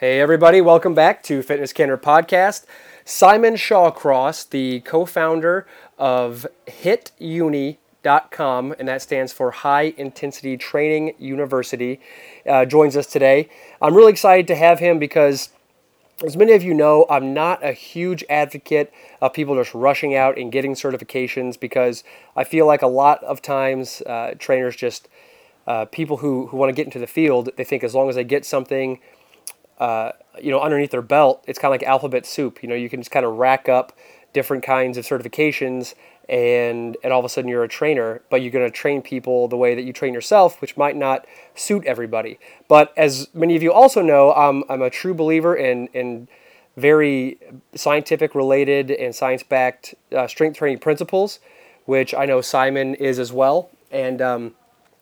Hey everybody, welcome back to Fitness Candor Podcast. Simon Shawcross, the co-founder of HitUni.com, and that stands for High Intensity Training University, joins us today. I'm really excited to have him because, as many of you know, I'm not a huge advocate of people just rushing out and getting certifications because I feel like a lot of times trainers just, people who want to get into the field, they think as long as they get something underneath their belt, it's kind of like alphabet soup. You know, you can just kind of rack up different kinds of certifications and all of a sudden you're a trainer, but you're going to train people the way that you train yourself, which might not suit everybody. But as many of you also know, I'm a true believer in very scientific related and science-backed strength training principles, which I know Simon is as well. And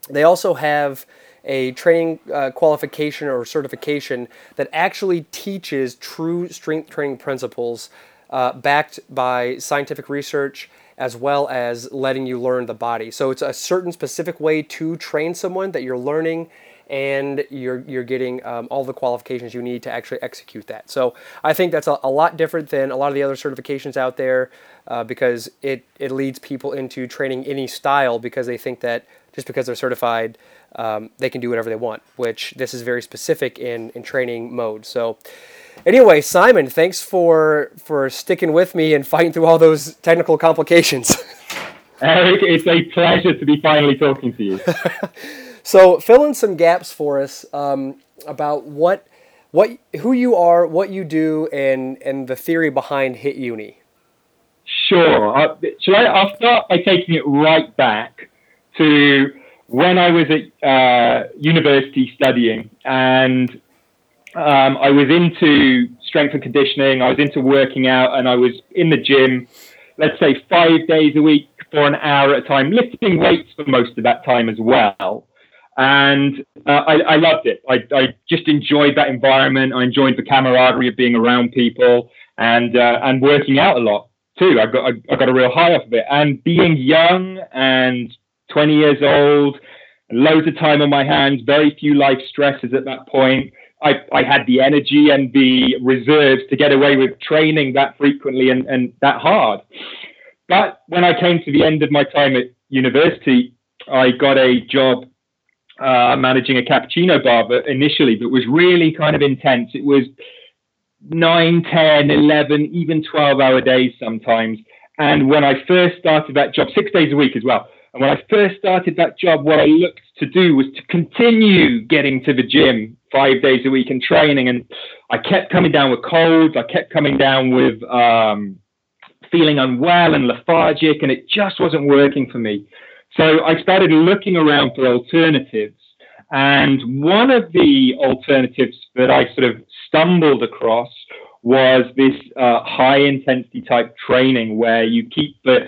they also have a training qualification or certification that actually teaches true strength training principles backed by scientific research as well as letting you learn the body. So it's a certain specific way to train someone that you're learning, and you're getting all the qualifications you need to actually execute that. So I think that's a lot different than a lot of the other certifications out there because it leads people into training any style because they think that just because they're certified, they can do whatever they want, which this is very specific in training mode. So anyway, Simon, thanks for sticking with me and fighting through all those technical complications. Eric, it's a pleasure to be finally talking to you. So fill in some gaps for us about who you are, what you do, and the theory behind HitUni. Sure. I'll start by taking it right back to when I was at university studying, and I was into strength and conditioning, I was into working out, and I was in the gym, let's say 5 days a week for an hour at a time, lifting weights for most of that time as well. And I loved it. I just enjoyed that environment. I enjoyed the camaraderie of being around people and working out a lot too. I got a real high off of it. And being young and 20 years old, loads of time on my hands, very few life stresses at that point. I had the energy and the reserves to get away with training that frequently and that hard. But when I came to the end of my time at university, I got a job managing a cappuccino bar initially, but was really kind of intense. It was 9, 10, 11, even 12-hour days sometimes. And when I first started that job, 6 days a week as well, and when I first started that job, what I looked to do was to continue getting to the gym 5 days a week and training. And I kept coming down with colds. I kept coming down with feeling unwell and lethargic, and it just wasn't working for me. So I started looking around for alternatives. And one of the alternatives that I sort of stumbled across was this high-intensity type training where you keep the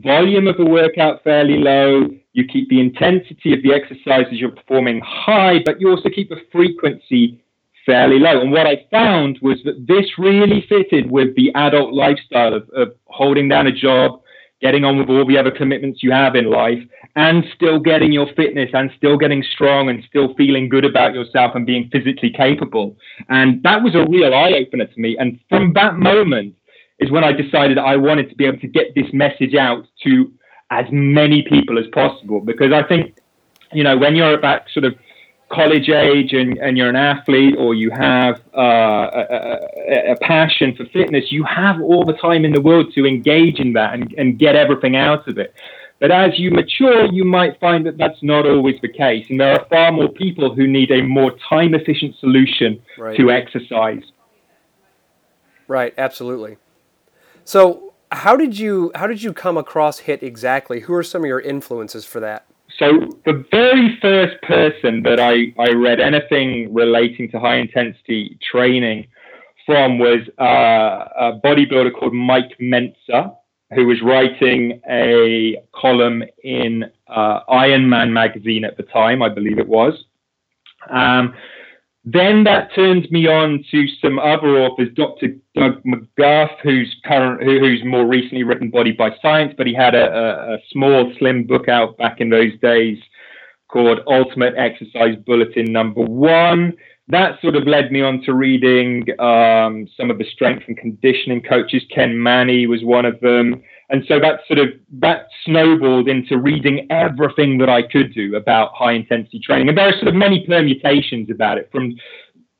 volume of the workout fairly low, you keep the intensity of the exercises you're performing high, but you also keep the frequency fairly low. And what I found was that this really fitted with the adult lifestyle of holding down a job, getting on with all the other commitments you have in life, and still getting your fitness and still getting strong and still feeling good about yourself and being physically capable. And that was a real eye-opener to me. And from that moment is when I decided I wanted to be able to get this message out to as many people as possible. Because I think, when you're about sort of college age and you're an athlete or you have a passion for fitness, you have all the time in the world to engage in that and get everything out of it. But as you mature, you might find that that's not always the case. And there are far more people who need a more time-efficient solution to exercise. Right, absolutely. So How did you come across HIT exactly? Who are some of your influences for that? So the very first person that I read anything relating to high intensity training from was a bodybuilder called Mike Mentzer, who was writing a column in Iron Man magazine at the time, I believe it was. Then that turned me on to some other authors, Dr. Doug McGuff, who's more recently written Body by Science, but he had a small, slim book out back in those days called Ultimate Exercise Bulletin Number One. That sort of led me on to reading some of the strength and conditioning coaches. Ken Manny was one of them. And so that snowballed into reading everything that I could do about high intensity training. And there are sort of many permutations about it, from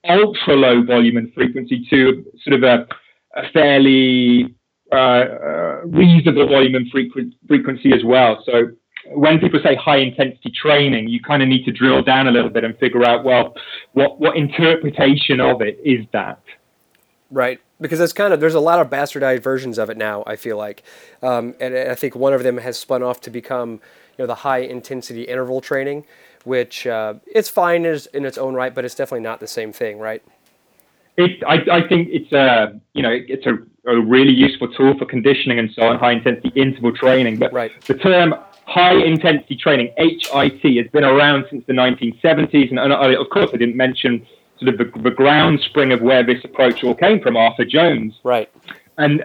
ultra low volume and frequency to sort of a fairly reasonable volume and frequency as well. So when people say high intensity training, you kind of need to drill down a little bit and figure out, well, what interpretation of it is that? Right. Because it's kind of, there's a lot of bastardized versions of it now, I feel like. And I think one of them has spun off to become, the high intensity interval training, which it's fine in its own right, but it's definitely not the same thing, right? I think it's a really useful tool for conditioning and so on, high intensity interval training. But right. The term high intensity training, HIT, has been around since the 1970s. And of course, I didn't mention sort of the ground spring of where this approach all came from, Arthur Jones. Right. And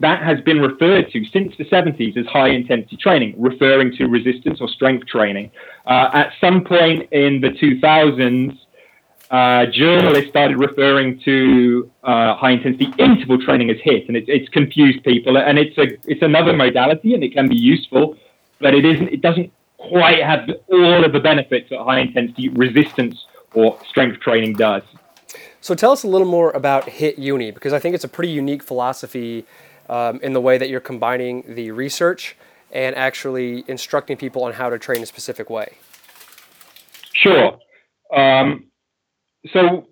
that has been referred to since the 70s as high intensity training, referring to resistance or strength training. At some point in the 2000s, journalists started referring to high intensity interval training as HIT, and it's confused people. And it's another modality, and it can be useful, but it doesn't quite have all of the benefits that high intensity resistance or strength training does. So tell us a little more about HitUni, because I think it's a pretty unique philosophy in the way that you're combining the research and actually instructing people on how to train a specific way. Sure. So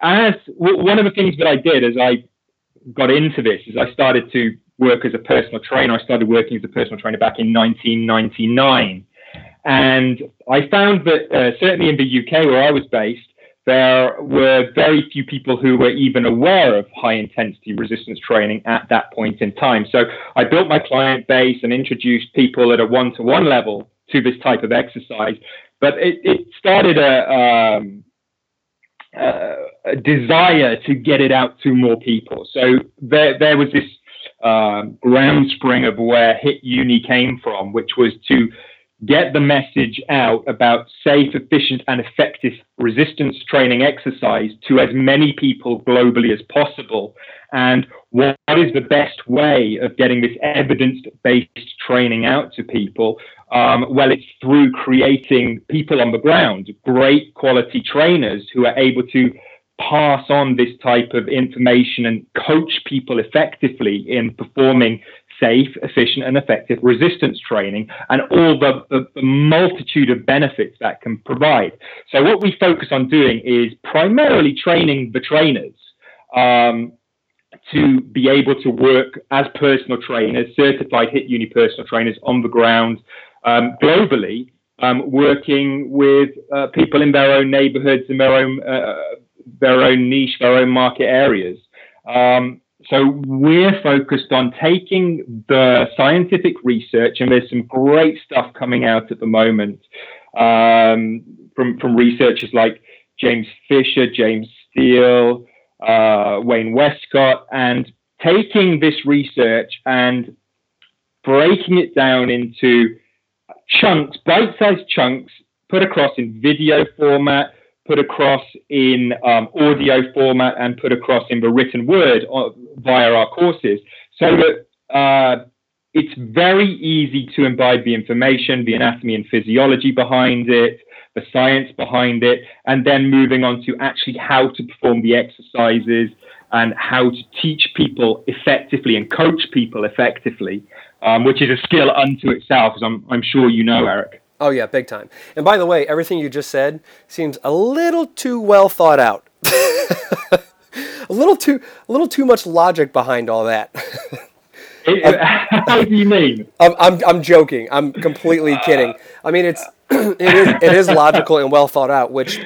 one of the things that I did as I got into this is I started to work as a personal trainer. I started working as a personal trainer back in 1999. And I found that certainly in the UK where I was based, there were very few people who were even aware of high-intensity resistance training at that point in time. So I built my client base and introduced people at a one-to-one level to this type of exercise. But it started a desire to get it out to more people. So there was this ground spring of where HitUni came from, which was to get the message out about safe, efficient, and effective resistance training exercise to as many people globally as possible. And what is the best way of getting this evidence-based training out to people? Well, it's through creating people on the ground, great quality trainers who are able to pass on this type of information and coach people effectively in performing safe, efficient, and effective resistance training, and all the multitude of benefits that can provide. So what we focus on doing is primarily training the trainers to be able to work as personal trainers, certified HitUni personal trainers on the ground globally, working with people in their own neighborhoods, in their own niche, their own market areas. So we're focused on taking the scientific research, and there's some great stuff coming out at the moment from researchers like James Fisher, James Steele, Wayne Westcott, and taking this research and breaking it down into chunks, bite-sized chunks, put across in video format, put across in audio format, and put across in the written word via our courses, so that it's very easy to imbibe the information, the anatomy and physiology behind it, the science behind it, and then moving on to actually how to perform the exercises and how to teach people effectively and coach people effectively, which is a skill unto itself, as I'm sure you know, Eric. Oh, yeah, big time. And by the way, everything you just said seems a little too well thought out. A little too much logic behind all that. How do you mean? I'm joking. I'm completely kidding. I mean, it is logical and well thought out, which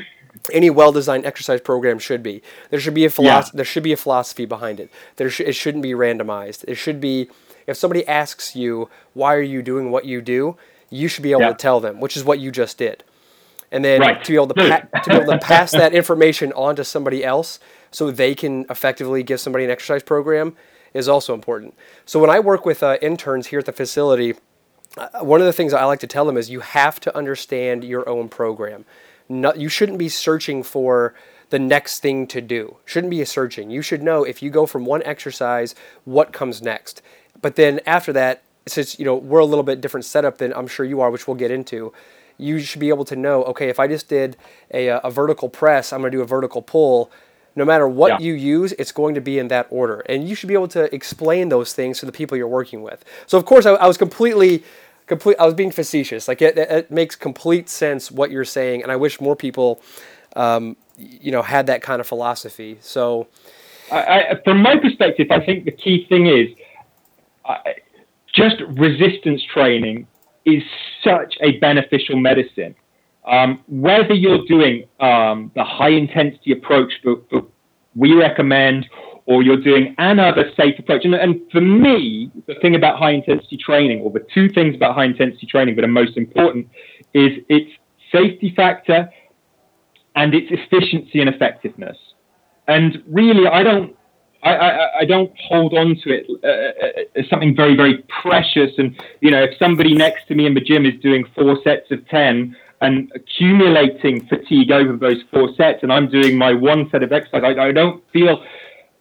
any well-designed exercise program should be. There should be a philosophy. Yeah. There should be a philosophy behind it. It shouldn't be randomized. It should be, if somebody asks you why are you doing what you do, you should be able to tell them, which is what you just did. And then to be able to pass that information on to somebody else so they can effectively give somebody an exercise program is also important. So when I work with interns here at the facility, one of the things I like to tell them is you have to understand your own program. You shouldn't be searching for the next thing to do. Shouldn't be searching. You should know if you go from one exercise, what comes next. But then after that, since we're a little bit different setup than I'm sure you are, which we'll get into, you should be able to know, okay, if I just did a vertical press, I'm going to do a vertical pull. No matter what you use, it's going to be in that order. And you should be able to explain those things to the people you're working with. So, of course, I was I was being facetious. Like, it makes complete sense what you're saying, and I wish more people, had that kind of philosophy. So, I from my perspective, I think the key thing is just resistance training is such a beneficial medicine. Whether you're doing the high-intensity approach that we recommend or you're doing another safe approach. And for me, the thing about high-intensity training, or the two things about high-intensity training that are most important, is its safety factor and its efficiency and effectiveness. And really, I don't hold on to it as something very, very precious. And, if somebody next to me in the gym is doing 4 sets of 10 and accumulating fatigue over those 4 sets, and I'm doing my 1 set of exercise, I don't feel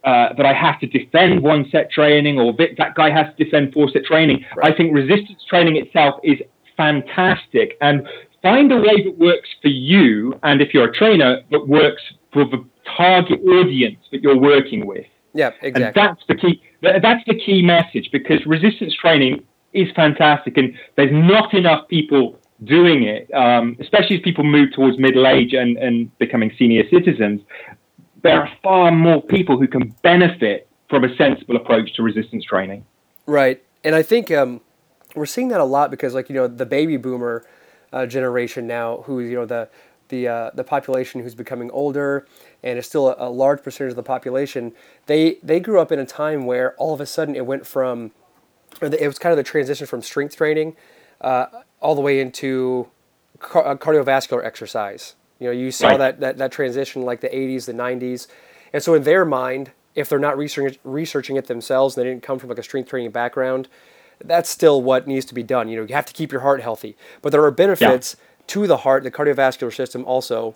that I have to defend 1 set training or that guy has to defend 4 set training. Right. I think resistance training itself is fantastic. And find a way that works for you, and if you're a trainer, that works for the target audience that you're working with. Yeah, exactly. And that's the key. That's the key message, because resistance training is fantastic, and there's not enough people doing it, especially as people move towards middle age and becoming senior citizens. There are far more people who can benefit from a sensible approach to resistance training. Right, and I think we're seeing that a lot because, the baby boomer generation now, who the population who's becoming older and is still a large percentage of the population, they grew up in a time where all of a sudden it went from, it was kind of the transition from strength training all the way into cardiovascular exercise. You saw right. that transition like the 80s, the 90s. And so in their mind, if they're not researching it themselves, and they didn't come from like a strength training background, that's still what needs to be done. You have to keep your heart healthy. But there are benefits to the heart, the cardiovascular system also,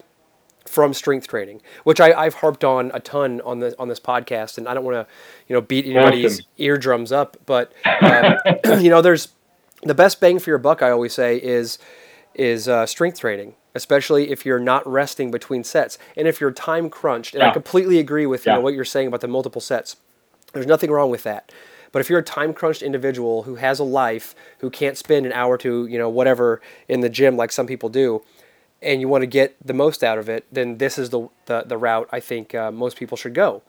from strength training, which I've harped on a ton on this podcast, and I don't want to beat anybody's eardrums up. But, there's... The best bang for your buck, I always say, is strength training, especially if you're not resting between sets and if you're time crunched. And I completely agree with what you're saying about the multiple sets. There's nothing wrong with that. But if you're a time crunched individual who has a life, who can't spend an hour to whatever in the gym like some people do, and you want to get the most out of it, then this is the route I think most people should go.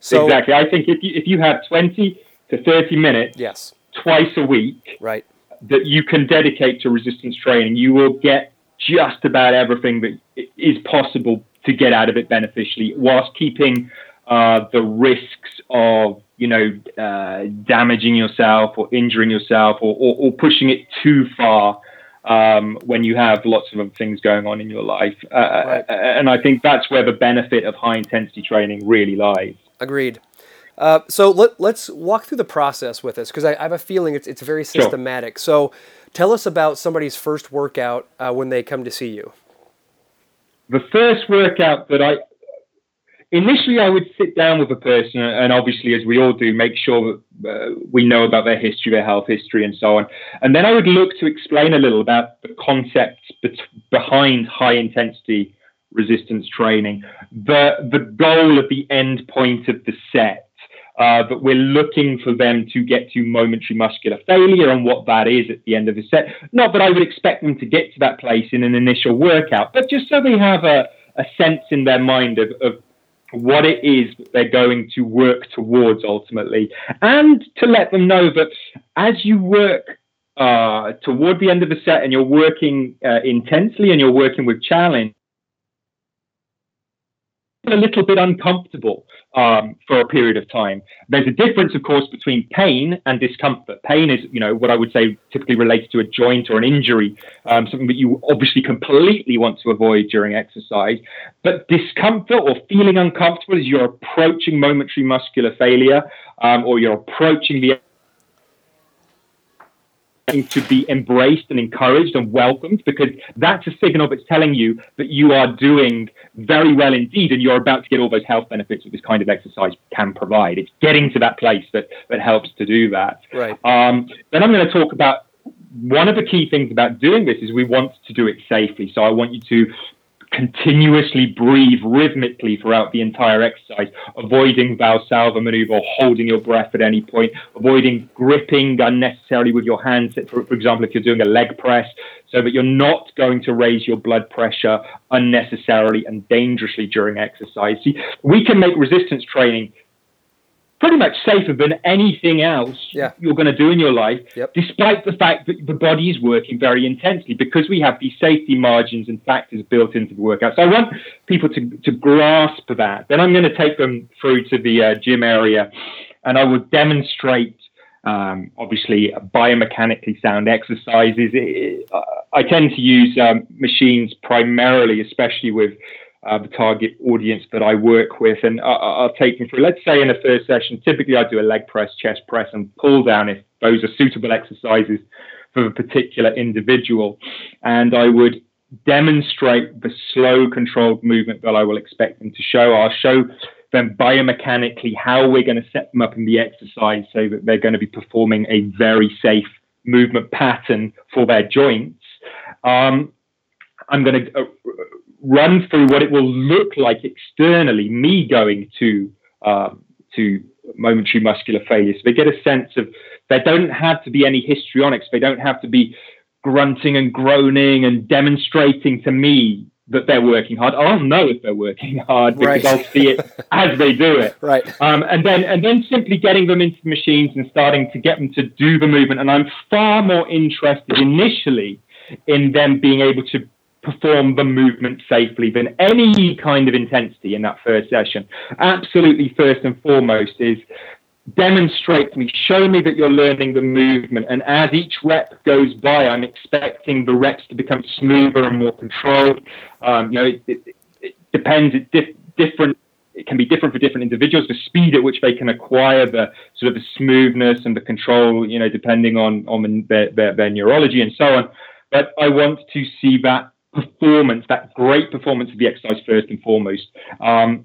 So, exactly. I think if you have 20 to 30 minutes. Yes. Twice a week, right, that you can dedicate to resistance training, you will get just about everything that is possible to get out of it beneficially, whilst keeping the risks of damaging yourself or injuring yourself or pushing it too far when you have lots of other things going on in your life. And I think that's where the benefit of high intensity training really lies. Agreed. So let's walk through the process with us, because I have a feeling it's very systematic. Sure. So tell us about somebody's first workout when they come to see you. The first workout that I would sit down with a person, and obviously, as we all do, make sure that we know about their history, their health history, and so on. And then I would look to explain a little about the concepts behind high intensity resistance training, the goal at the end point of the set. But we're looking for them to get to momentary muscular failure and what that is at the end of the set. Not that I would expect them to get to that place in an initial workout, but just so they have a sense in their mind of what it is that they're going to work towards ultimately, and to let them know that as you work toward the end of the set and you're working intensely and you're working with challenge, a little bit uncomfortable for a period of time. There's a difference, of course, between pain and discomfort. Pain is, you know, what I would say typically relates to a joint or an injury, something that you obviously completely want to avoid during exercise. But discomfort or feeling uncomfortable is you're approaching momentary muscular failure, or you're approaching the to be embraced and encouraged and welcomed, because that's a signal that's telling you that you are doing very well indeed and you're about to get all those health benefits that this kind of exercise can provide. It's getting to that place that helps to do that. Right. Then I'm going to talk about one of the key things about doing this is we want to do it safely. So I want you to continuously breathe rhythmically throughout the entire exercise, avoiding Valsalva maneuver or holding your breath at any point, avoiding gripping unnecessarily with your hands, for example, if you're doing a leg press, so that you're not going to raise your blood pressure unnecessarily and dangerously during exercise. See, we can make resistance training pretty much safer than anything else you're going to do in your life, despite the fact that the body is working very intensely, because we have these safety margins and factors built into the workout. So I want people to grasp that. Then I'm going to take them through to the gym area, and I will demonstrate, obviously, biomechanically sound exercises. I tend to use machines primarily, especially with the target audience that I work with, and I'll take them through. Let's say in the first session, typically I do a leg press, chest press, and pull down if those are suitable exercises for a particular individual. And I would demonstrate the slow, controlled movement that I will expect them to show. I'll show them biomechanically how we're going to set them up in the exercise so that they're going to be performing a very safe movement pattern for their joints. I'm going to run through what it will look like externally, me going to momentary muscular failure. So they get a sense of, there don't have to be any histrionics. They don't have to be grunting and groaning and demonstrating to me that they're working hard. I'll know if they're working hard because I'll see it as they do it. And then simply getting them into the machines and starting to get them to do the movement. And I'm far more interested initially in them being able to perform the movement safely than any kind of intensity in that first session. Absolutely, first and foremost is demonstrate to me, show me that you're learning the movement. And as each rep goes by, I'm expecting the reps to become smoother and more controlled. It depends. It's different. It can be different for different individuals. The speed at which they can acquire the sort of the smoothness and the control, you know, depending on their neurology and so on. But I want to see that performance, that great performance of the exercise first and foremost.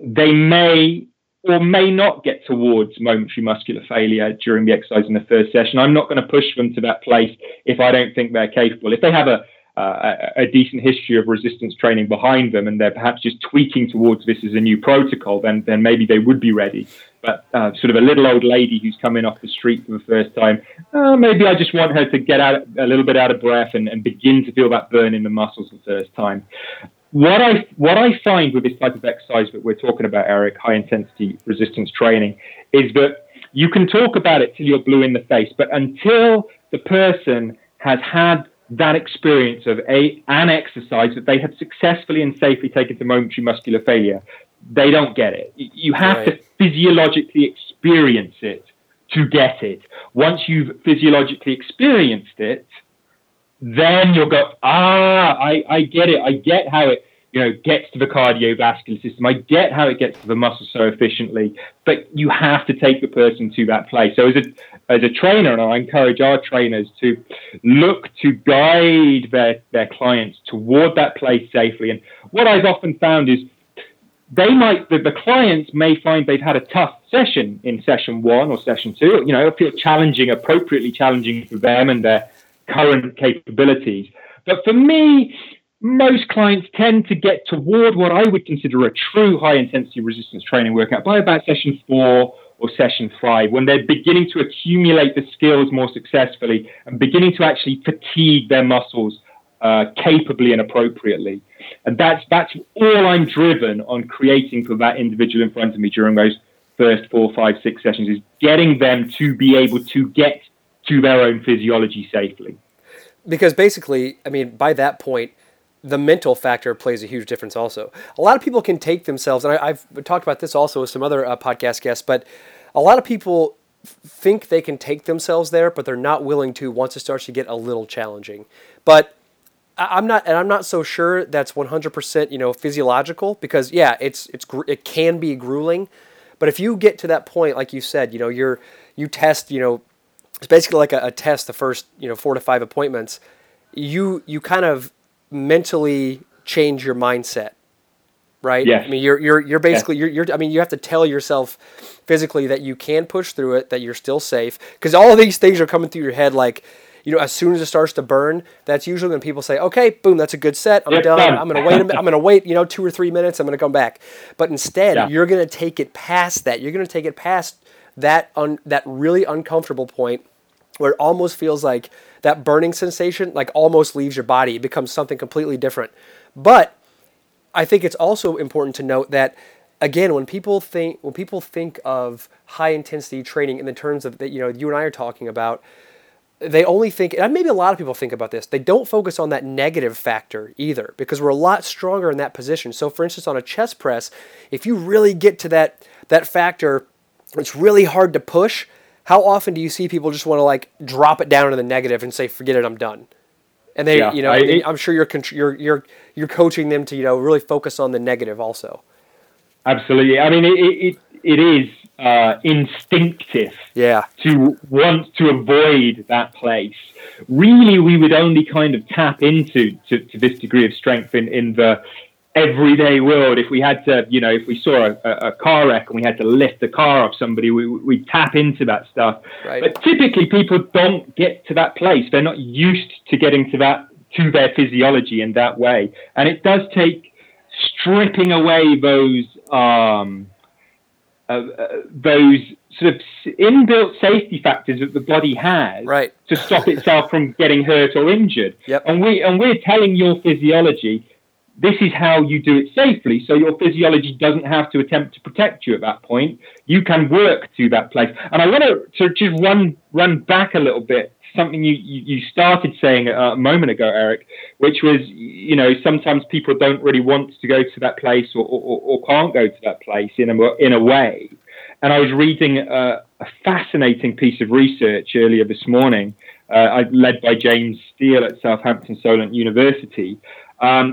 They may or may not get towards momentary muscular failure during the exercise in the first session. I'm not going to push them to that place if I don't think they're capable. If they have a decent history of resistance training behind them and they're perhaps just tweaking towards this as a new protocol, then maybe they would be ready. But sort of a little old lady who's come in off the street for the first time, maybe I just want her to get out a little bit out of breath and begin to feel that burn in the muscles the first time. What I find with this type of exercise that we're talking about, Eric, high intensity resistance training, is that you can talk about it till you're blue in the face, but until the person has had that experience of an exercise that they have successfully and safely taken to momentary muscular failure, they don't get it. You have to physiologically experience it to get it. Once you've physiologically experienced it, then you'll go, I get it. I get how it, you know, gets to the cardiovascular system. I get how it gets to the muscle so efficiently. But you have to take the person to that place. So as a trainer, and I encourage our trainers to look to guide their clients toward that place safely. And what I've often found is the clients may find they've had a tough session in session one or session two. You know, if you're appropriately challenging for them and their current capabilities. But for me, most clients tend to get toward what I would consider a true high-intensity resistance training workout by about session 4 or session 5, when they're beginning to accumulate the skills more successfully and beginning to actually fatigue their muscles capably and appropriately. And that's all I'm driven on creating for that individual in front of me during those first 4, 5, 6 sessions, is getting them to be able to get to their own physiology safely. Because basically, I mean, by that point, the mental factor plays a huge difference also. A lot of people can take themselves, and I've talked about this also with some other podcast guests, but a lot of people think they can take themselves there, but they're not willing to once it starts to get a little challenging. But I'm not so sure that's 100%, physiological, because it can be grueling, but if you get to that point, like you said, you test, it's basically like a test, the first 4 to 5 appointments, you kind of mentally change your mindset, right? Yeah. I mean, you're basically, yeah. You have to tell yourself physically that you can push through it, that you're still safe. Cause all of these things are coming through your head. Like, as soon as it starts to burn, that's usually when people say, okay, boom, that's a good set. I'm done. I'm going to wait, 2 or 3 minutes. I'm going to come back. But instead you're going to take it past that. You're going to take it past that really uncomfortable point where it almost feels like that burning sensation, like almost leaves your body. It becomes something completely different. But I think it's also important to note that, again, when people think of high intensity training in the terms of that, you and I are talking about, they only think, and maybe a lot of people think about this, they don't focus on that negative factor either, because we're a lot stronger in that position. So for instance, on a chest press, if you really get to that factor, it's really hard to push. How often do you see people just want to drop it down to the negative and say, forget it, I'm done? And they, I'm sure you're coaching them to, really focus on the negative also. Absolutely. I mean, it is instinctive to want to avoid that place. Really, we would only kind of tap into to this degree of strength in the everyday world. If we had to, if we saw a car wreck and we had to lift the car off somebody, we tap into that stuff. Right. But typically people don't get to that place. They're not used to getting to that, to their physiology in that way. And it does take stripping away those sort of inbuilt safety factors that the body has to stop itself from getting hurt or injured. Yep. And we're telling your physiology, this is how you do it safely, so your physiology doesn't have to attempt to protect you at that point. You can work to that place. And I want to just run back a little bit, something you started saying a moment ago, Eric, which was, sometimes people don't really want to go to that place or can't go to that place in a way. And I was reading a fascinating piece of research earlier this morning, led by James Steele at Southampton Solent University,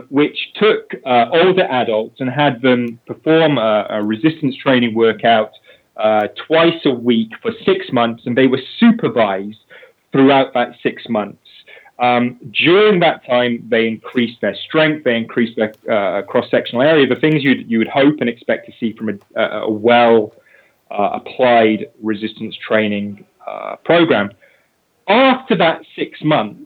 which took older adults and had them perform a resistance training workout twice a week for 6 months, and they were supervised throughout that 6 months. During that time, they increased their strength, they increased their cross-sectional area, the things you would hope and expect to see from a well-applied resistance training program. After that 6 months,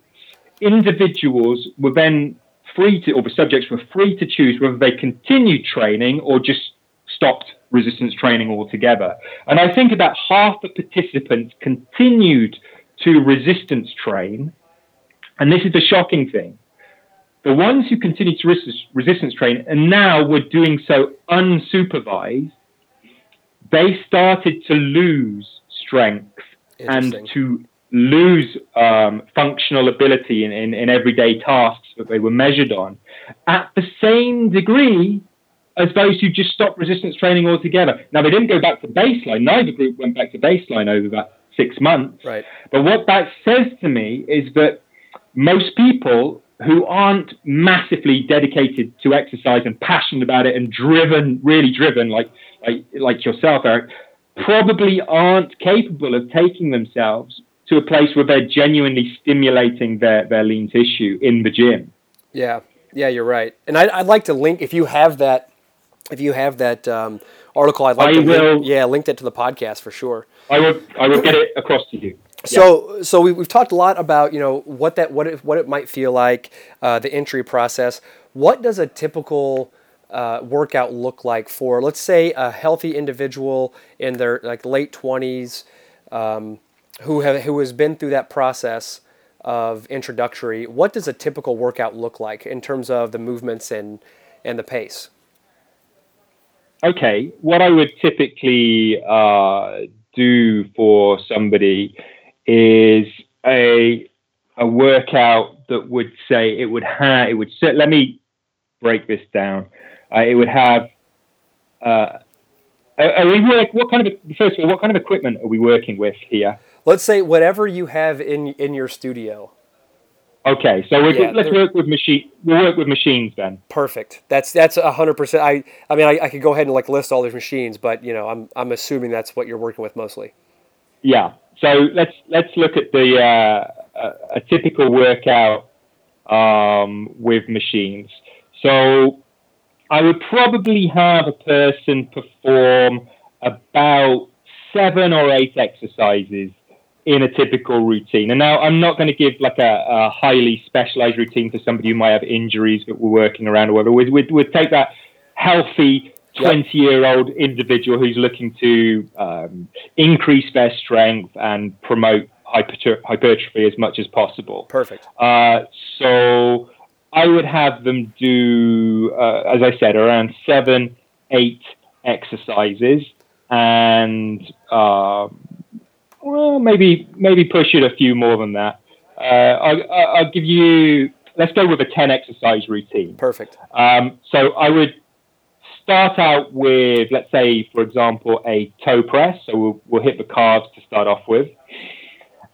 individuals were then the subjects were free to choose whether they continued training or just stopped resistance training altogether. And I think about half the participants continued to resistance train. And this is the shocking thing. The ones who continued to resistance train and now were doing so unsupervised, they started to lose strength and to lose functional ability in everyday tasks that they were measured on at the same degree as those who just stopped resistance training altogether. Now, they didn't go back to baseline. Neither group went back to baseline over that 6 months. Right. But what that says to me is that most people who aren't massively dedicated to exercise and passionate about it and really driven like yourself, Eric, probably aren't capable of taking themselves to a place where they're genuinely stimulating their lean tissue in the gym. Yeah. Yeah, you're right. And I'd like to link, if you have that article, I'd like to link that to the podcast for sure. I will get it across to you. So we've talked a lot about, what it might feel like, the entry process. What does a typical workout look like for, let's say, a healthy individual in their late 20s, who has been through that process of introductory, what does a typical workout look like in terms of the movements and the pace? Okay, what I would typically do for somebody is a workout that would say let me break this down. It would have. What kind of equipment are we working with here? Let's say whatever you have in your studio. Okay, so let's work with machine. We'll work with machines then. Perfect. That's 100%. I mean, I could go ahead and list all these machines, but I'm assuming that's what you're working with mostly. Yeah. So let's look at the a typical workout with machines. So I would probably have a person perform about 7 or 8 exercises in a typical routine. And now I'm not going to give like a highly specialized routine for somebody who might have injuries that we're working around or whatever. We'd take that healthy 20-year-old individual who's looking to increase their strength and promote hypertrophy as much as possible. Perfect. So I would have them do, as I said, around 7, 8 exercises and maybe push it a few more than that. I'll give you, let's go with a 10 exercise routine. Perfect. So I would start out with, let's say, for example, a toe press. So we'll hit the calves to start off with,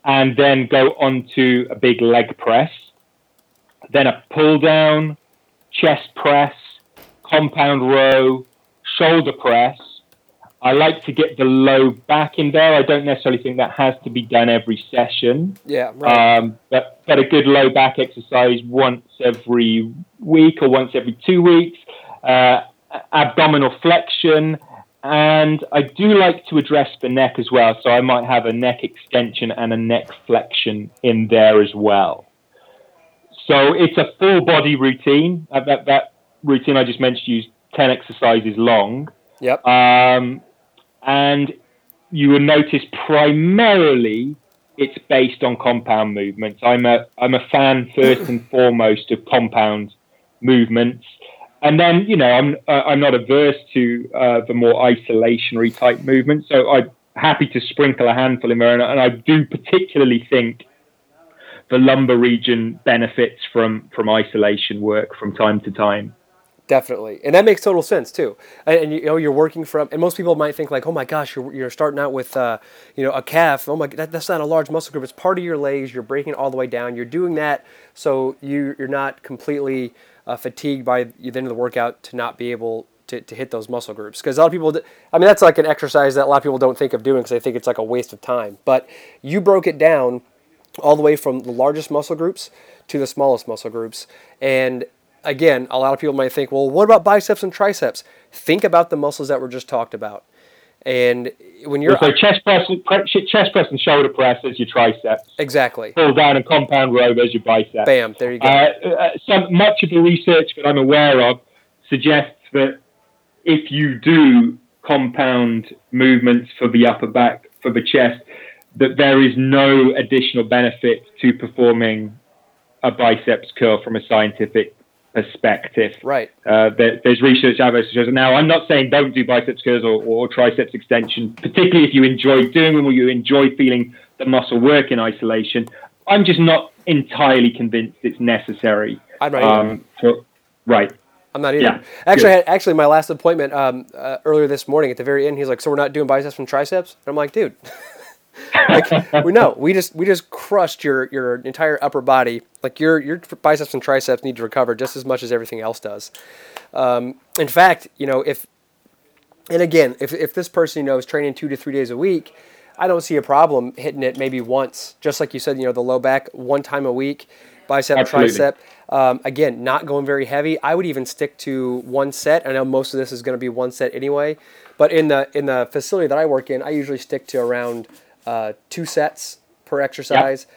and then go on to a big leg press, then a pull down, chest press, compound row, shoulder press. I like to get the low back in there. I don't necessarily think that has to be done every session. Yeah, right. But a good low back exercise once every week or once every 2 weeks. Abdominal flexion. And I do like to address the neck as well. So I might have a neck extension and a neck flexion in there as well. So it's a full body routine. That routine I just mentioned is 10 exercises long. Yep. And you will notice primarily it's based on compound movements. I'm a fan first and foremost of compound movements, and then I'm not averse to the more isolationary type movements. So I'm happy to sprinkle a handful in there, and I do particularly think the lumbar region benefits from isolation work from time to time. Definitely. And that makes total sense too. And you're working from, and most people might think like, oh my gosh, you're starting out with, a calf. Oh my, that's not a large muscle group. It's part of your legs. You're breaking it all the way down. You're doing that. So you're not completely fatigued by the end of the workout to not be able to hit those muscle groups. Because a lot of people, that's like an exercise that a lot of people don't think of doing because they think it's like a waste of time. But you broke it down all the way from the largest muscle groups to the smallest muscle groups. And again, a lot of people might think, well, what about biceps and triceps? Think about the muscles that were just talked about. And when you're... So chest press and shoulder press is your triceps. Exactly. Pull down and compound row, there's your biceps. Bam, there you go. Much of the research that I'm aware of suggests that if you do compound movements for the upper back, for the chest, that there is no additional benefit to performing a biceps curl from a scientific perspective. Right. There's research out there that shows. Now, I'm not saying don't do biceps curls or triceps extension, particularly if you enjoy doing them or you enjoy feeling the muscle work in isolation. I'm just not entirely convinced it's necessary. I'm not either. Right. I'm not either. Yeah, actually, I had my last appointment earlier this morning at the very end, he's like, so we're not doing biceps and triceps? And I'm like, dude, we just crushed your entire upper body. Like your biceps and triceps need to recover just as much as everything else does. In fact, if this person is training 2 to 3 days a week, I don't see a problem hitting it maybe once, just like you said, the low back 1 time a week, bicep and tricep. Again, not going very heavy. I would even stick to 1 set. I know most of this is going to be 1 set anyway, but in the facility that I work in, I usually stick to around 2 sets per exercise. Yep.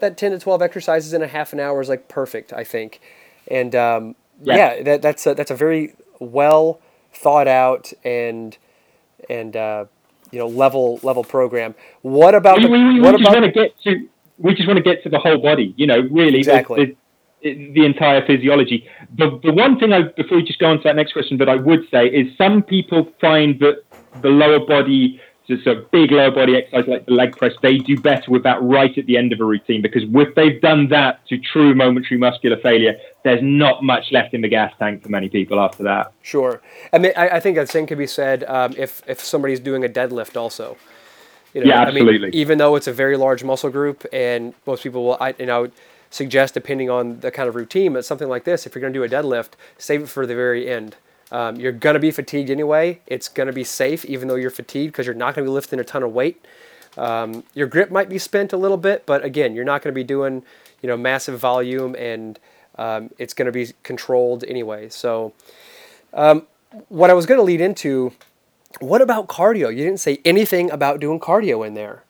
That 10 to 12 exercises in a half an hour is like perfect, I think. And that's a very well thought out and level program. What about? we just want to get to the whole body, you know, really. Exactly. The entire physiology. The one thing, before we just go on to that next question, that I would say is some people find that the lower body, just a big lower body exercise like the leg press, they do better with that right at the end of a routine, because if they've done that to true momentary muscular failure, there's not much left in the gas tank for many people after that. Sure. I mean, I think that same can be said if somebody's doing a deadlift also. You know, yeah, absolutely. I mean, even though it's a very large muscle group, and most people will, suggest, depending on the kind of routine, but something like this, if you're going to do a deadlift, save it for the very end. You're going to be fatigued anyway. It's going to be safe even though you're fatigued, because you're not going to be lifting a ton of weight. Your grip might be spent a little bit, but again, you're not going to be doing, massive volume, and it's going to be controlled anyway. So what I was going to lead into, what about cardio? You didn't say anything about doing cardio in there.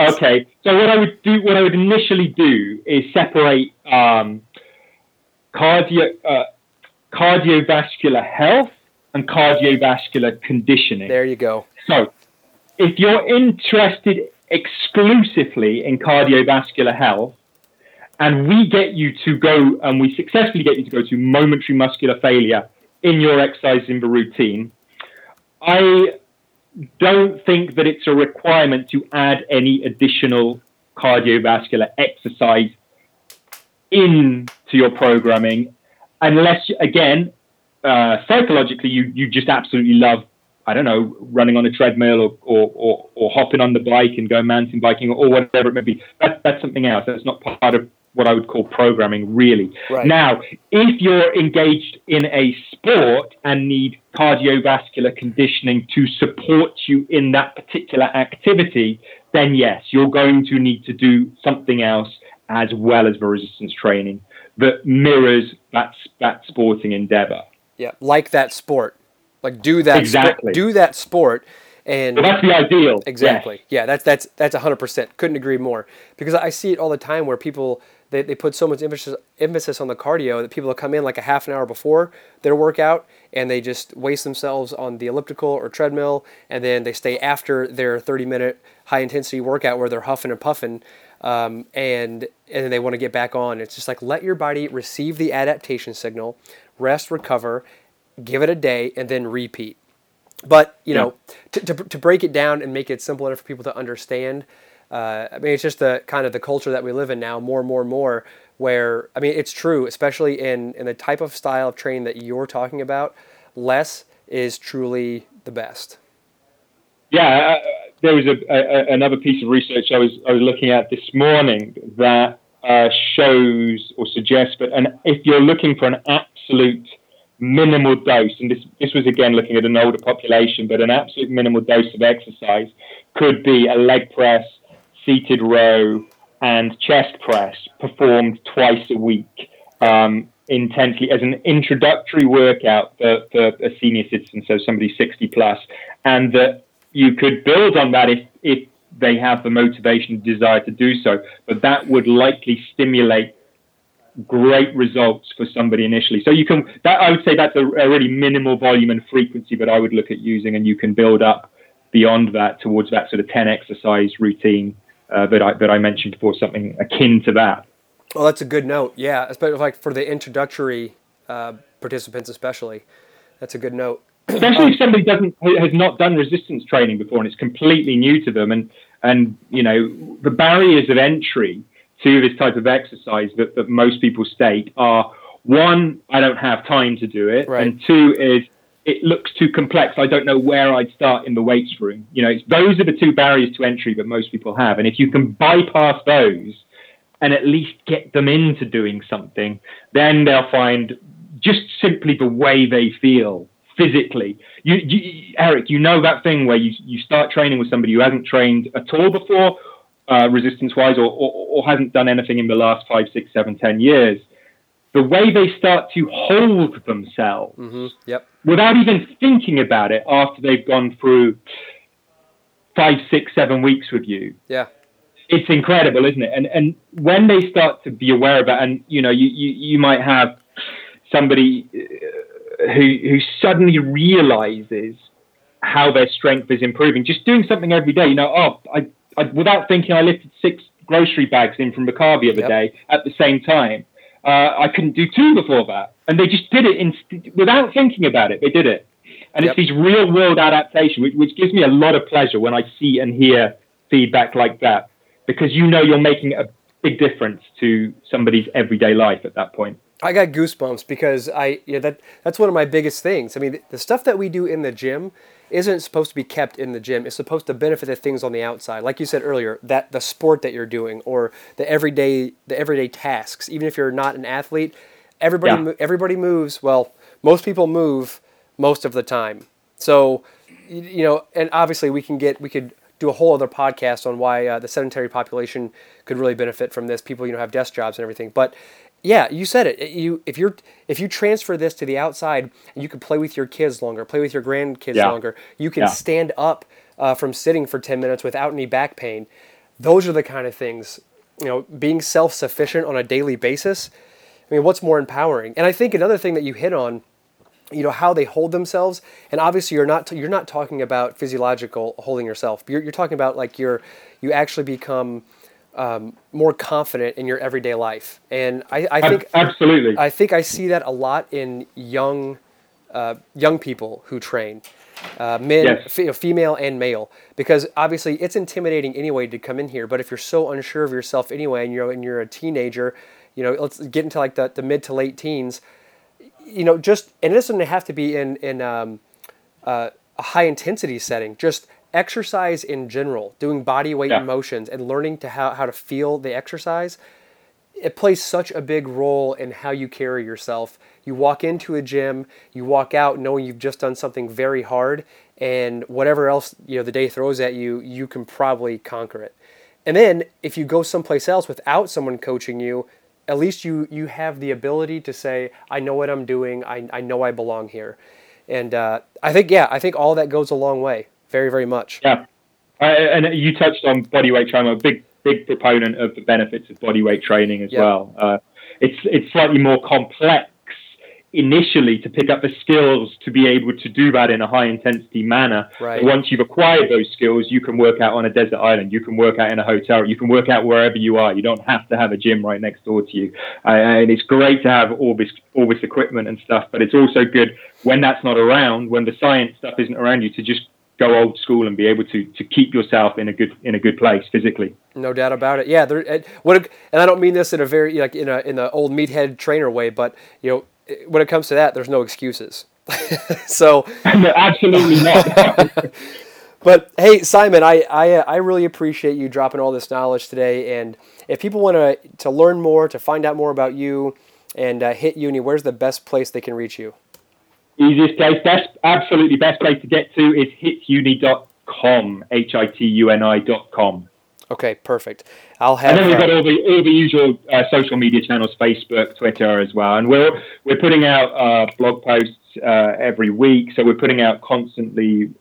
Okay. So what I would initially do is separate cardiovascular health and cardiovascular conditioning. There you go. So if you're interested exclusively in cardiovascular health, and we get you to go, and we successfully get you to go to momentary muscular failure in your exercise in the routine, I don't think that it's a requirement to add any additional cardiovascular exercise into your programming, unless, again, psychologically, you just absolutely love, running on a treadmill or hopping on the bike and going mountain biking or whatever it may be. That's something else. That's not part of what I would call programming, really. Right. Now, if you're engaged in a sport and need cardiovascular conditioning to support you in that particular activity, then yes, you're going to need to do something else as well as the resistance training that mirrors that sporting endeavor. Yeah, like that sport. Like do that. Exactly. Do that sport. And well, that's the ideal. Exactly. Yes. Yeah, that's 100%. Couldn't agree more, because I see it all the time where people, they put so much emphasis on the cardio that people will come in like a half an hour before their workout and they just waste themselves on the elliptical or treadmill, and then they stay after their 30-minute high-intensity workout where they're huffing and puffing, and then they want to get back on. It's just like, let your body receive the adaptation signal, rest, recover, give it a day, and then repeat. But, to break it down and make it simple enough for people to understand, it's just the kind of the culture that we live in now, more, where, it's true, especially in the type of style of training that you're talking about, less is truly the best. Yeah, there was another piece of research I was looking at this morning that shows or suggests that if you're looking for an absolute minimal dose, and this was again looking at an older population, but an absolute minimal dose of exercise could be a leg press, seated row, and chest press performed twice a week intensely as an introductory workout for a senior citizen, so somebody 60 plus, and that you could build on that if they have the motivation and desire to do so, but that would likely stimulate great results for somebody initially. So I would say that's a really minimal volume and frequency that I would look at using, and you can build up beyond that towards that sort of 10 exercise routine that I mentioned before, something akin to that. Well, that's a good note. Yeah, especially like for the introductory participants, especially. That's a good note. Especially if somebody has not done resistance training before and it's completely new to them, and the barriers of entry to this type of exercise that most people state are, one, I don't have time to do it, right, and two is, it looks too complex, I don't know where I'd start in the weights room. Those are the two barriers to entry that most people have, and if you can bypass those and at least get them into doing something, then they'll find just simply the way they feel physically. Eric, that thing where you start training with somebody who hasn't trained at all before, resistance-wise, or hasn't done anything in the last 5, 6, 7, 10 years, the way they start to hold themselves, mm-hmm, yep, without even thinking about it after they've gone through 5, 6, 7 weeks with you. Yeah. It's incredible, isn't it? And when they start to be aware of it, and, you might have somebody who suddenly realizes how their strength is improving, just doing something every day, without thinking, I lifted 6 grocery bags in from Macca the other day at the same time. I couldn't do 2 before that. And they just did it without thinking about it. They did it. And it's this real world adaptation, which gives me a lot of pleasure when I see and hear feedback like that, because you know you're making a big difference to somebody's everyday life at that point. I got goosebumps because that's one of my biggest things. I mean, the stuff that we do in the gym isn't supposed to be kept in the gym. It's supposed to benefit the things on the outside. Like you said earlier, that the sport that you're doing or the everyday tasks, even if you're not an athlete, everybody moves. Well, most people move most of the time. So, you know, and obviously we could do a whole other podcast on why the sedentary population could really benefit from this. People, you know, have desk jobs and everything, but yeah, you said it. If you transfer this to the outside, you can play with your kids longer, play with your grandkids longer. You can stand up from sitting for 10 minutes without any back pain. Those are the kind of things, you know, being self-sufficient on a daily basis. I mean, what's more empowering? And I think another thing that you hit on, you know, how they hold themselves, and obviously you're not talking about physiological holding yourself. You're talking about like you actually become more confident in your everyday life. And I think absolutely. I think I see that a lot in young people who train, men, female and male, because obviously it's intimidating anyway to come in here. But if you're so unsure of yourself anyway, and you're a teenager, you know, let's get into like the mid to late teens, you know, just, and it doesn't have to be in a high intensity setting, just exercise in general, doing body weight motions and learning to how to feel the exercise, it plays such a big role in how you carry yourself. You walk into a gym, you walk out knowing you've just done something very hard, and whatever else, you know, the day throws at you, you can probably conquer it. And then if you go someplace else without someone coaching you, at least you have the ability to say, I know what I'm doing, I know I belong here. And I think all that goes a long way. Very, very much. Yeah. And you touched on bodyweight training. I'm a big proponent of the benefits of bodyweight training as well. It's slightly more complex initially to pick up the skills to be able to do that in a high-intensity manner. Right. But once you've acquired those skills, you can work out on a desert island. You can work out in a hotel. You can work out wherever you are. You don't have to have a gym right next door to you. And it's great to have all this equipment and stuff, but it's also good when that's not around, when the science stuff isn't around you, to just go old school and be able to keep yourself in a good place physically. No doubt about it. Yeah, and I don't mean this in a very like in the old meathead trainer way, but you know, when it comes to that, there's no excuses. So no, absolutely not. But hey, Simon, I really appreciate you dropping all this knowledge today. And if people want to learn more, to find out more about you and HitUni, where's the best place they can reach you? Easiest place, best place to get to is hituni.com, HITUNI.com. Okay, perfect. And then we've got all the usual social media channels, Facebook, Twitter as well. And we're putting out blog posts every week, so we're putting out constantly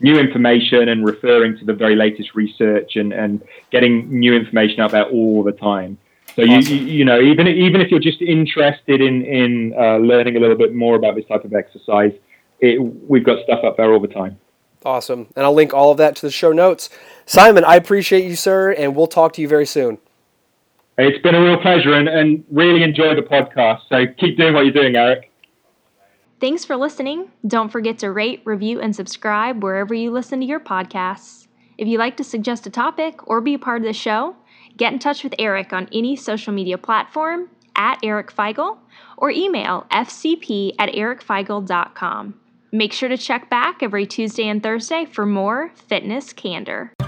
new information and referring to the very latest research and getting new information out there all the time. So you know, even if you're just interested in learning a little bit more about this type of exercise, we've got stuff up there all the time. Awesome. And I'll link all of that to the show notes. Simon, I appreciate you, sir, and we'll talk to you very soon. It's been a real pleasure and really enjoy the podcast. So keep doing what you're doing, Eric. Thanks for listening. Don't forget to rate, review, and subscribe wherever you listen to your podcasts. If you'd like to suggest a topic or be a part of the show, get in touch with Eric on any social media platform @EricFeigl or email fcp@ericfeigl.com. Make sure to check back every Tuesday and Thursday for more fitness candor.